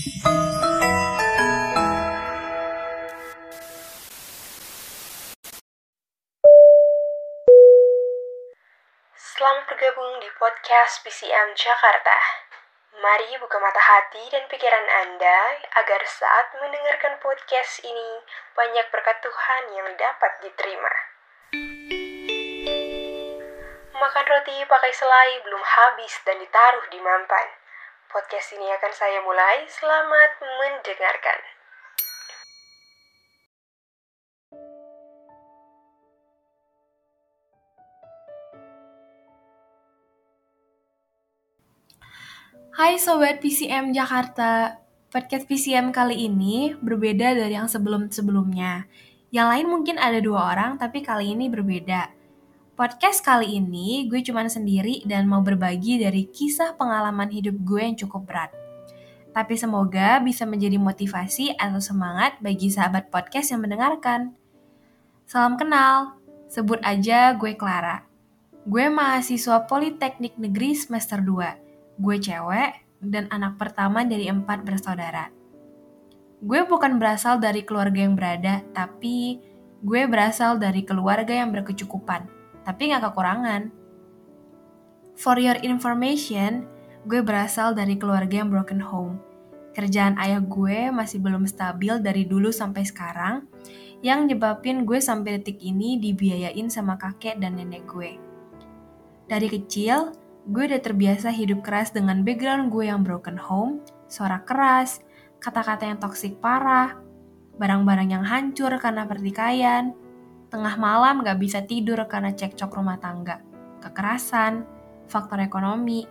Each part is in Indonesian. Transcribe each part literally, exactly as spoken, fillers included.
Selamat bergabung di podcast P C M Jakarta. Mari buka mata hati dan pikiran Anda agar saat mendengarkan podcast ini banyak berkat Tuhan yang dapat diterima. Makan roti pakai selai belum habis dan ditaruh di mampan. Podcast ini akan saya mulai. Selamat mendengarkan. Hai Sobat P C M Jakarta. Podcast P C M kali ini berbeda dari yang sebelum-sebelumnya. Yang lain mungkin ada dua orang, tapi kali ini berbeda. Podcast kali ini gue cuman sendiri dan mau berbagi dari kisah pengalaman hidup gue yang cukup berat. Tapi semoga bisa menjadi motivasi atau semangat bagi sahabat podcast yang mendengarkan. Salam kenal, sebut aja gue Clara. Gue mahasiswa Politeknik Negeri semester dua. Gue cewek dan anak pertama dari empat bersaudara. Gue bukan berasal dari keluarga yang berada, tapi gue berasal dari keluarga yang berkecukupan. Tapi gak kekurangan. For your information, gue berasal dari keluarga yang broken home. Kerjaan ayah gue masih belum stabil dari dulu sampai sekarang, yang nyebabin gue sampai detik ini dibiayain sama kakek dan nenek gue. Dari kecil, gue udah terbiasa hidup keras dengan background gue yang broken home, suara keras, kata-kata yang toksik parah, barang-barang yang hancur karena pertikaian, tengah malam gak bisa tidur karena cekcok rumah tangga, kekerasan, faktor ekonomi,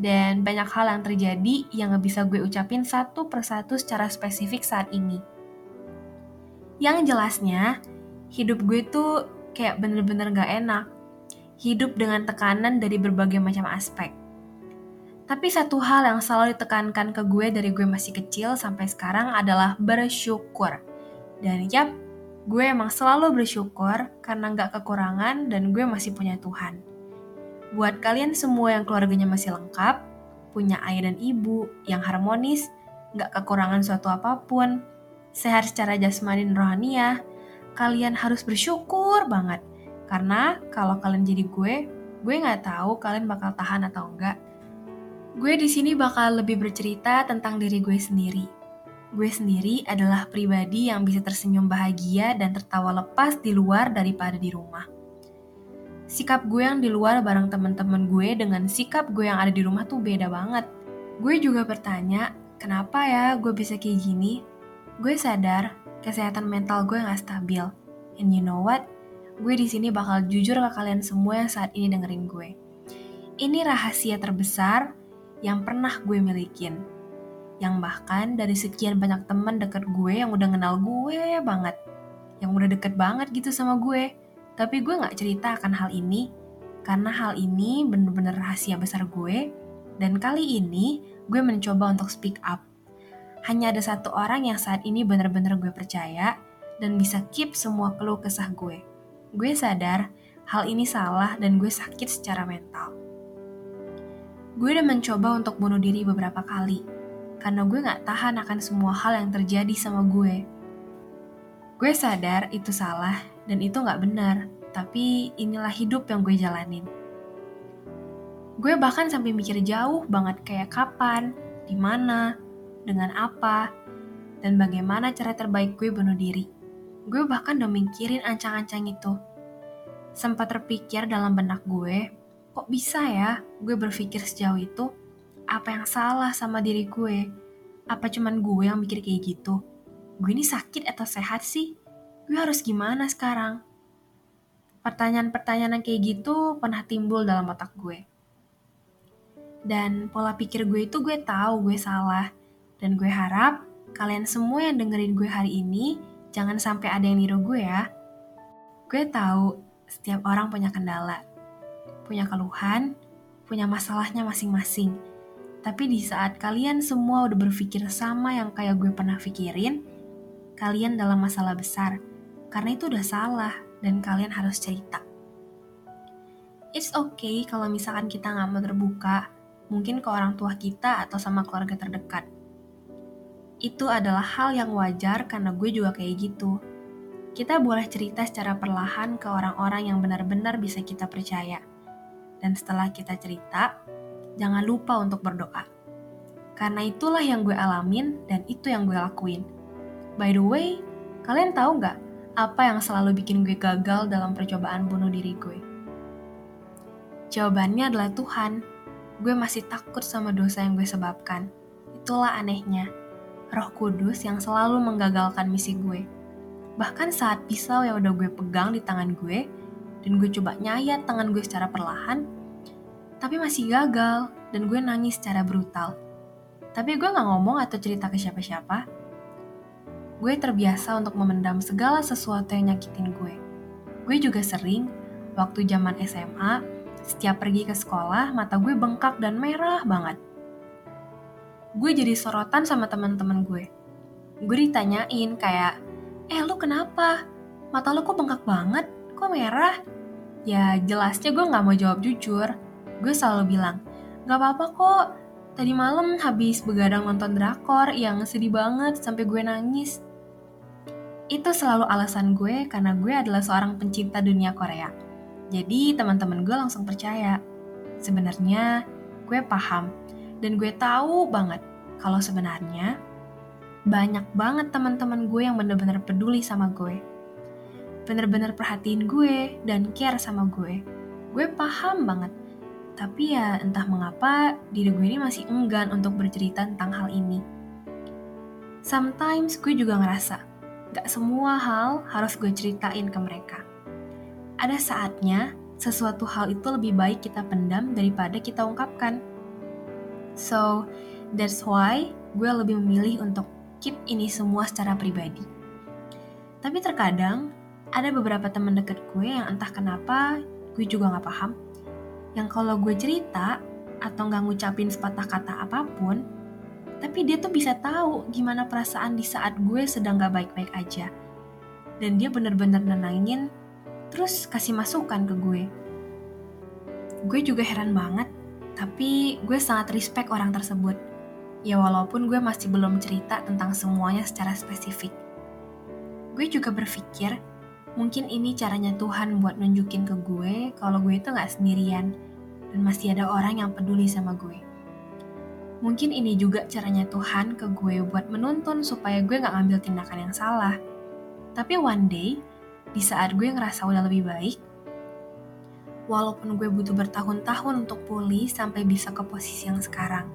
dan banyak hal yang terjadi yang gak bisa gue ucapin satu persatu secara spesifik saat ini. Yang jelasnya, hidup gue tuh kayak bener-bener gak enak, hidup dengan tekanan dari berbagai macam aspek. Tapi satu hal yang selalu ditekankan ke gue dari gue masih kecil sampai sekarang adalah bersyukur. Dan yap, gue emang selalu bersyukur karena gak kekurangan dan gue masih punya Tuhan. Buat kalian semua yang keluarganya masih lengkap, punya ayah dan ibu yang harmonis, gak kekurangan suatu apapun, sehat secara jasmani dan rohaniah, kalian harus bersyukur banget. Karena kalau kalian jadi gue, gue gak tahu kalian bakal tahan atau enggak. Gue di sini bakal lebih bercerita tentang diri gue sendiri. Gue sendiri adalah pribadi yang bisa tersenyum bahagia dan tertawa lepas di luar daripada di rumah. Sikap gue yang di luar bareng teman-teman gue dengan sikap gue yang ada di rumah tuh beda banget. Gue juga bertanya, kenapa ya gue bisa kayak gini? Gue sadar kesehatan mental gue gak stabil. And you know what? Gue di sini bakal jujur ke kalian semua yang saat ini dengerin gue. Ini rahasia terbesar yang pernah gue milikin. Yang bahkan dari sekian banyak teman deket gue yang udah kenal gue banget, yang udah deket banget gitu sama gue, tapi gue gak cerita akan hal ini, karena hal ini bener-bener rahasia besar gue. Dan kali ini gue mencoba untuk speak up. Hanya ada satu orang yang saat ini bener-bener gue percaya dan bisa keep semua keluh kesah gue. Gue sadar hal ini salah dan gue sakit secara mental. Gue udah mencoba untuk bunuh diri beberapa kali karena gue gak tahan akan semua hal yang terjadi sama gue. Gue sadar itu salah dan itu gak benar, tapi inilah hidup yang gue jalanin. Gue bahkan sampai mikir jauh banget kayak kapan, di mana, dengan apa, dan bagaimana cara terbaik gue bunuh diri. Gue bahkan udah mikirin ancang-ancang itu. Sempat terpikir dalam benak gue, kok bisa ya gue berpikir sejauh itu? Apa yang salah sama diri gue? Apa cuman gue yang mikir kayak gitu? Gue ini sakit atau sehat sih? Gue harus gimana sekarang? Pertanyaan-pertanyaan kayak gitu pernah timbul dalam otak gue. Dan pola pikir gue itu gue tahu gue salah. Dan gue harap kalian semua yang dengerin gue hari ini jangan sampai ada yang niru gue ya. Gue tahu setiap orang punya kendala, punya keluhan, punya masalahnya masing-masing. Tapi di saat kalian semua udah berpikir sama yang kayak gue pernah pikirin, kalian dalam masalah besar, karena itu udah salah dan kalian harus cerita. It's okay kalau misalkan kita gak mau terbuka, mungkin ke orang tua kita atau sama keluarga terdekat. Itu adalah hal yang wajar karena gue juga kayak gitu. Kita boleh cerita secara perlahan ke orang-orang yang benar-benar bisa kita percaya. Dan setelah kita cerita, jangan lupa untuk berdoa. Karena itulah yang gue alamin dan itu yang gue lakuin. By the way, kalian tahu gak apa yang selalu bikin gue gagal dalam percobaan bunuh diri gue? Jawabannya adalah Tuhan. Gue masih takut sama dosa yang gue sebabkan. Itulah anehnya. Roh Kudus yang selalu menggagalkan misi gue. Bahkan saat pisau yang udah gue pegang di tangan gue, dan gue coba nyayat tangan gue secara perlahan, tapi masih gagal, dan gue nangis secara brutal. Tapi gue gak ngomong atau cerita ke siapa-siapa. Gue terbiasa untuk memendam segala sesuatu yang nyakitin gue. Gue juga sering, waktu zaman S M A, setiap pergi ke sekolah, mata gue bengkak dan merah banget. Gue jadi sorotan sama teman-teman gue. Gue ditanyain kayak, eh lu kenapa? Mata lu kok bengkak banget? Kok merah? Ya jelasnya gue gak mau jawab jujur. Gue selalu bilang, gak apa-apa kok. Tadi malam habis begadang nonton drakor yang sedih banget sampai gue nangis. Itu selalu alasan gue karena gue adalah seorang pencinta dunia Korea. Jadi teman-teman gue langsung percaya. Sebenarnya gue paham. Dan gue tahu banget kalau sebenarnya banyak banget teman-teman gue yang benar-benar peduli sama gue. Benar-benar perhatiin gue dan care sama gue. Gue paham banget. Tapi ya entah mengapa diri gue ini masih enggan untuk bercerita tentang hal ini. Sometimes gue juga ngerasa gak semua hal harus gue ceritain ke mereka. Ada saatnya sesuatu hal itu lebih baik kita pendam daripada kita ungkapkan. So, that's why gue lebih memilih untuk keep ini semua secara pribadi. Tapi terkadang, ada beberapa teman deket gue yang entah kenapa gue juga gak paham. Yang kalau gue cerita, atau gak ngucapin sepatah kata apapun, tapi dia tuh bisa tahu gimana perasaan di saat gue sedang gak baik-baik aja. Dan dia bener-bener nenangin, terus kasih masukan ke gue. Gue juga heran banget. Tapi gue sangat respect orang tersebut. Ya walaupun gue masih belum cerita tentang semuanya secara spesifik. Gue juga berpikir, mungkin ini caranya Tuhan buat nunjukin ke gue kalau gue itu gak sendirian dan masih ada orang yang peduli sama gue. Mungkin ini juga caranya Tuhan ke gue buat menuntun supaya gue gak ngambil tindakan yang salah. Tapi one day, di saat gue ngerasa udah lebih baik, walaupun gue butuh bertahun-tahun untuk pulih sampai bisa ke posisi yang sekarang.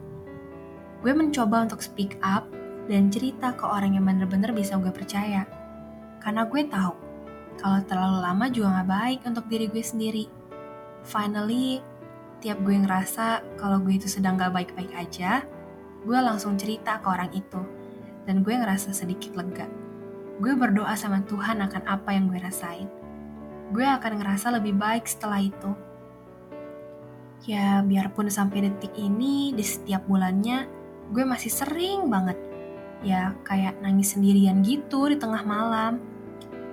Gue mencoba untuk speak up dan cerita ke orang yang benar-benar bisa gue percaya. Karena gue tahu, kalau terlalu lama juga gak baik untuk diri gue sendiri. Finally, tiap gue ngerasa kalau gue itu sedang gak baik-baik aja, gue langsung cerita ke orang itu. Dan gue ngerasa sedikit lega. Gue berdoa sama Tuhan akan apa yang gue rasain. Gue akan ngerasa lebih baik setelah itu. Ya, biarpun sampai detik ini, di setiap bulannya, gue masih sering banget. Ya, kayak nangis sendirian gitu di tengah malam.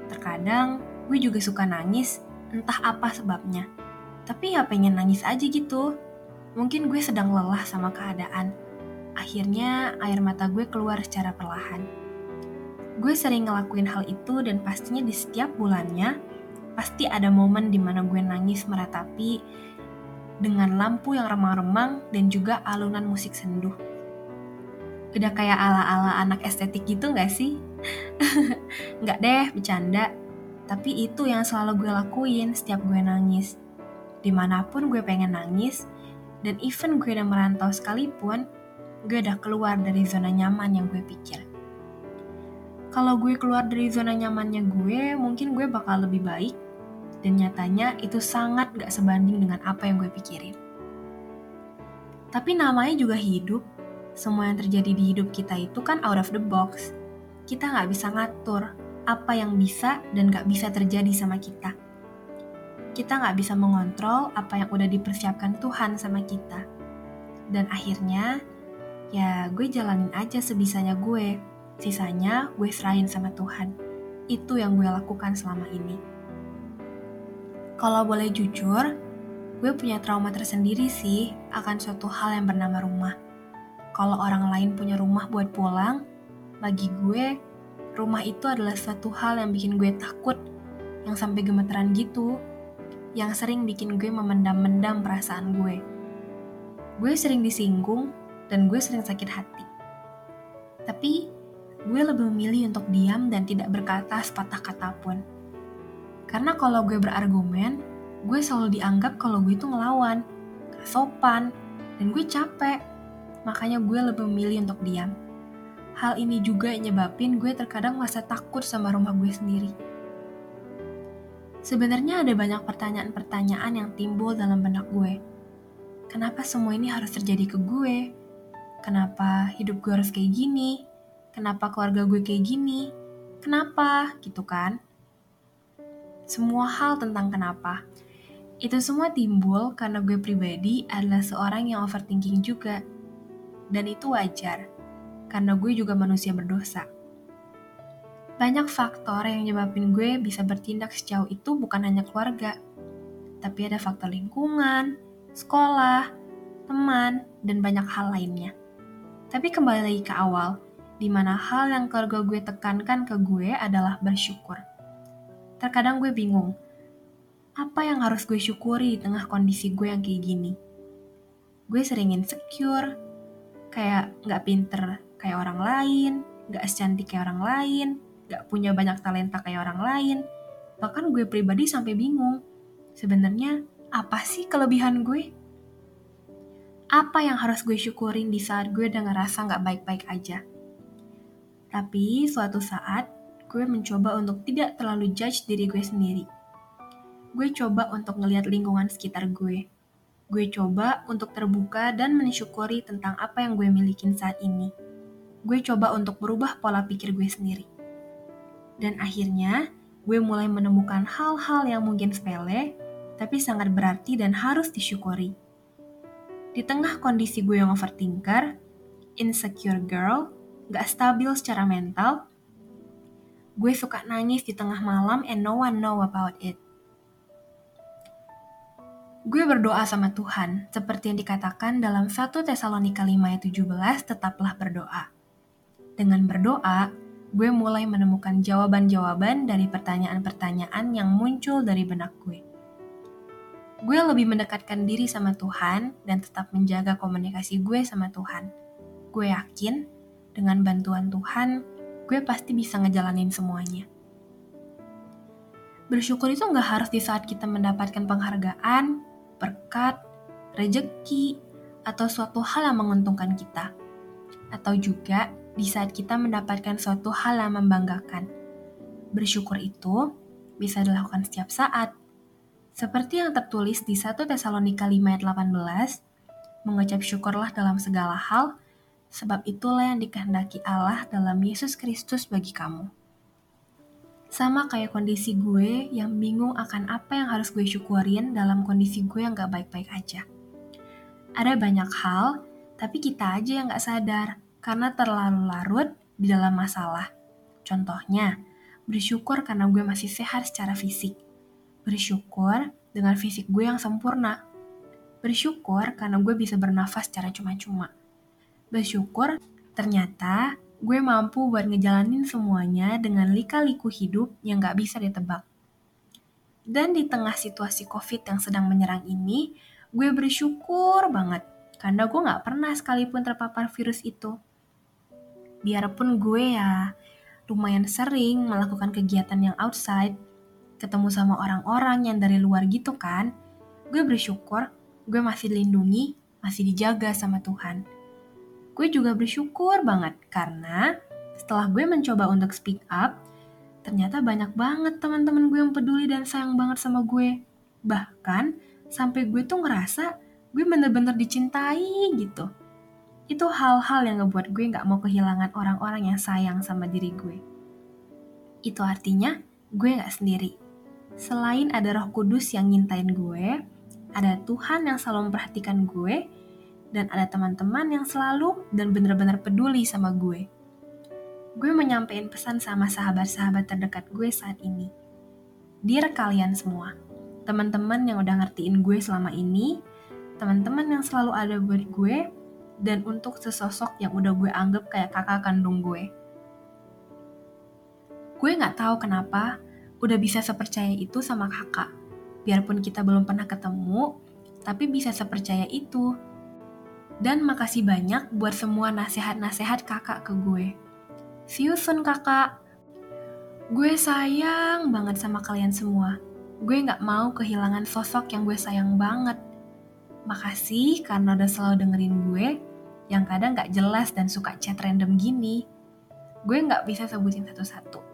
Terkadang, gue juga suka nangis, entah apa sebabnya. Tapi ya pengen nangis aja gitu. Mungkin gue sedang lelah sama keadaan. Akhirnya, air mata gue keluar secara perlahan. Gue sering ngelakuin hal itu dan pastinya di setiap bulannya, pasti ada momen dimana gue nangis meratapi dengan lampu yang remang-remang dan juga alunan musik senduh. Udah kayak ala-ala anak estetik gitu gak sih? Gak deh, bercanda. Tapi itu yang selalu gue lakuin setiap gue nangis. Dimanapun gue pengen nangis, dan even gue udah merantau sekalipun, gue udah keluar dari zona nyaman yang gue pikir. Kalau gue keluar dari zona nyamannya gue, mungkin gue bakal lebih baik. Dan nyatanya itu sangat gak sebanding dengan apa yang gue pikirin. Tapi namanya juga hidup. Semua yang terjadi di hidup kita itu kan out of the box. Kita gak bisa ngatur apa yang bisa dan gak bisa terjadi sama kita. Kita gak bisa mengontrol apa yang udah dipersiapkan Tuhan sama kita. Dan akhirnya, ya gue jalanin aja sebisanya gue. Sisanya gue serahin sama Tuhan. Itu yang gue lakukan selama ini. Kalau boleh jujur, gue punya trauma tersendiri sih akan suatu hal yang bernama rumah. Kalau orang lain punya rumah buat pulang, Bagi gue, rumah itu adalah satu hal yang bikin gue takut, yang sampai gemeteran gitu, yang sering bikin gue memendam-mendam perasaan gue. Gue sering disinggung, dan gue sering sakit hati. Tapi, gue lebih memilih untuk diam dan tidak berkata sepatah kata pun. Karena kalau gue berargumen, gue selalu dianggap kalau gue itu ngelawan, gak sopan, dan gue capek. Makanya gue lebih memilih untuk diam. Hal ini juga nyebabin gue terkadang merasa takut sama rumah gue sendiri. Sebenarnya ada banyak pertanyaan-pertanyaan yang timbul dalam benak gue. Kenapa semua ini harus terjadi ke gue? Kenapa hidup gue harus kayak gini? Kenapa keluarga gue kayak gini? Kenapa? Gitu kan? Semua hal tentang kenapa. Itu semua timbul karena gue pribadi adalah seorang yang overthinking juga. Dan itu wajar. Karena gue juga manusia berdosa. Banyak faktor yang nyebabin gue bisa bertindak sejauh itu bukan hanya keluarga, tapi ada faktor lingkungan, sekolah, teman, dan banyak hal lainnya. Tapi kembali lagi ke awal, di mana hal yang keluarga gue tekankan ke gue adalah bersyukur. Terkadang gue bingung, apa yang harus gue syukuri di tengah kondisi gue yang kayak gini? Gue sering insecure, kayak gak pinter kayak orang lain, gak secantik kayak orang lain, gak punya banyak talenta kayak orang lain. Bahkan gue pribadi sampai bingung, sebenarnya apa sih kelebihan gue? Apa yang harus gue syukurin di saat gue udah ngerasa gak baik-baik aja? Tapi suatu saat, gue mencoba untuk tidak terlalu judge diri gue sendiri. Gue coba untuk ngelihat lingkungan sekitar gue. Gue coba untuk terbuka dan mensyukuri tentang apa yang gue milikin saat ini. Gue coba untuk berubah pola pikir gue sendiri. Dan akhirnya, gue mulai menemukan hal-hal yang mungkin sepele, tapi sangat berarti dan harus disyukuri. Di tengah kondisi gue yang overthinker, insecure girl, gak stabil secara mental, gue suka nangis di tengah malam and no one know about it. Gue berdoa sama Tuhan, seperti yang dikatakan dalam satu Tesalonika lima ayat tujuh belas, tetaplah berdoa. Dengan berdoa, gue mulai menemukan jawaban-jawaban dari pertanyaan-pertanyaan yang muncul dari benak gue. Gue lebih mendekatkan diri sama Tuhan dan tetap menjaga komunikasi gue sama Tuhan. Gue yakin, dengan bantuan Tuhan, gue pasti bisa ngejalanin semuanya. Bersyukur itu gak harus di saat kita mendapatkan penghargaan, berkat, rejeki, atau suatu hal yang menguntungkan kita. Atau juga di saat kita mendapatkan suatu hal yang membanggakan. Bersyukur itu bisa dilakukan setiap saat. Seperti yang tertulis di satu Tesalonika lima ayat delapan belas, mengucap syukurlah dalam segala hal, sebab itulah yang dikehendaki Allah dalam Yesus Kristus bagi kamu. Sama kayak kondisi gue yang bingung akan apa yang harus gue syukurin dalam kondisi gue yang gak baik-baik aja. Ada banyak hal, tapi kita aja yang gak sadar. Karena terlalu larut di dalam masalah. Contohnya, bersyukur karena gue masih sehat secara fisik. Bersyukur dengan fisik gue yang sempurna. Bersyukur karena gue bisa bernafas secara cuma-cuma. Bersyukur ternyata gue mampu buat ngejalanin semuanya dengan lika-liku hidup yang gak bisa ditebak. Dan di tengah situasi COVID yang sedang menyerang ini, gue bersyukur banget. Karena gue gak pernah sekalipun terpapar virus itu. Biarpun gue ya lumayan sering melakukan kegiatan yang outside, ketemu sama orang-orang yang dari luar gitu kan, gue bersyukur gue masih dilindungi, masih dijaga sama Tuhan. Gue juga bersyukur banget karena setelah gue mencoba untuk speak up, ternyata banyak banget teman-teman gue yang peduli dan sayang banget sama gue. Bahkan sampai gue tuh ngerasa gue bener-bener dicintai gitu. Itu hal-hal yang ngebuat gue gak mau kehilangan orang-orang yang sayang sama diri gue. Itu artinya gue gak sendiri. Selain ada Roh Kudus yang ngintain gue, ada Tuhan yang selalu memperhatikan gue, dan ada teman-teman yang selalu dan bener-bener peduli sama gue. Gue menyampaikan pesan sama sahabat-sahabat terdekat gue saat ini. Dear kalian semua, teman-teman yang udah ngertiin gue selama ini, teman-teman yang selalu ada buat gue, dan untuk sesosok yang udah gue anggap kayak kakak kandung gue. Gue gak tahu kenapa udah bisa sepercaya itu sama kakak. Biarpun kita belum pernah ketemu, tapi bisa sepercaya itu. Dan makasih banyak buat semua nasihat-nasihat kakak ke gue. See you soon, kakak. Gue sayang banget sama kalian semua. Gue gak mau kehilangan sosok yang gue sayang banget. Makasih karena udah selalu dengerin gue, yang kadang gak jelas dan suka chat random gini. Gue gak bisa sebutin satu-satu.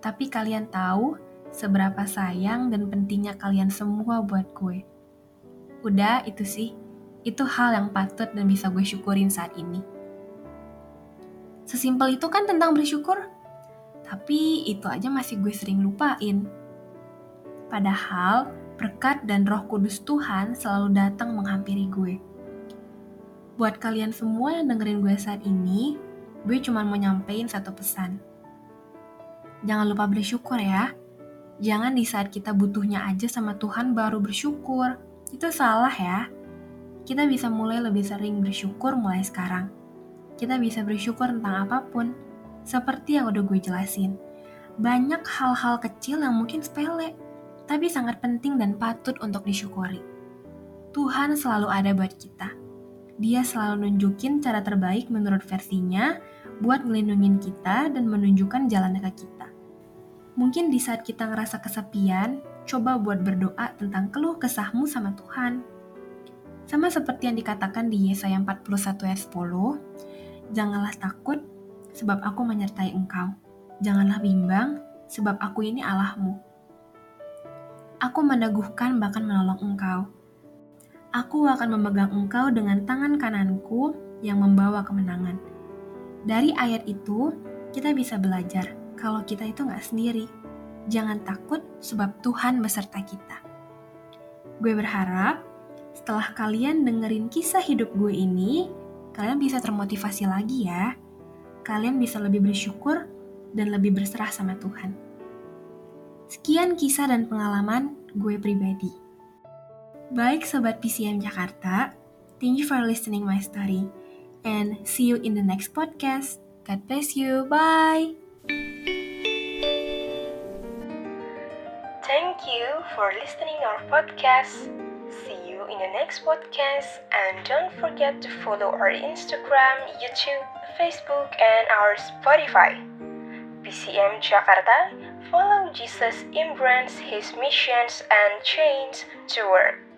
Tapi kalian tahu seberapa sayang dan pentingnya kalian semua buat gue. Udah, itu sih. Itu hal yang patut dan bisa gue syukurin saat ini. Sesimpel itu kan tentang bersyukur. Tapi itu aja masih gue sering lupain. Padahal berkat dan Roh Kudus Tuhan selalu datang menghampiri gue. Buat kalian semua yang dengerin gue saat ini, gue cuma mau nyampein satu pesan. Jangan lupa bersyukur ya. Jangan di saat kita butuhnya aja sama Tuhan baru bersyukur. Itu salah ya. Kita bisa mulai lebih sering bersyukur mulai sekarang. Kita bisa bersyukur tentang apapun. Seperti yang udah gue jelasin, banyak hal-hal kecil yang mungkin sepele, tapi sangat penting dan patut untuk disyukuri. Tuhan selalu ada buat kita. Dia selalu nunjukin cara terbaik menurut versinya buat ngelindungin kita dan menunjukkan jalannya ke kita. Mungkin di saat kita ngerasa kesepian, coba buat berdoa tentang keluh kesahmu sama Tuhan. Sama seperti yang dikatakan di Yesaya empat puluh satu ayat sepuluh, janganlah takut, sebab aku menyertai engkau. Janganlah bimbang, sebab aku ini Allahmu. Aku meneguhkan bahkan menolong engkau. Aku akan memegang engkau dengan tangan kananku yang membawa kemenangan. Dari ayat itu, kita bisa belajar kalau kita itu gak sendiri. Jangan takut, sebab Tuhan beserta kita. Gue berharap setelah kalian dengerin kisah hidup gue ini, kalian bisa termotivasi lagi ya. Kalian bisa lebih bersyukur dan lebih berserah sama Tuhan. Sekian kisah dan pengalaman gue pribadi. Baik Sobat P C M Jakarta, thank you for listening my story. And see you in the next podcast. God bless you, bye! Thank you for listening our podcast. See you in the next podcast. And don't forget to follow our Instagram, YouTube, Facebook, and our Spotify. P C M Jakarta, follow Jesus, embrace His missions, and change the world.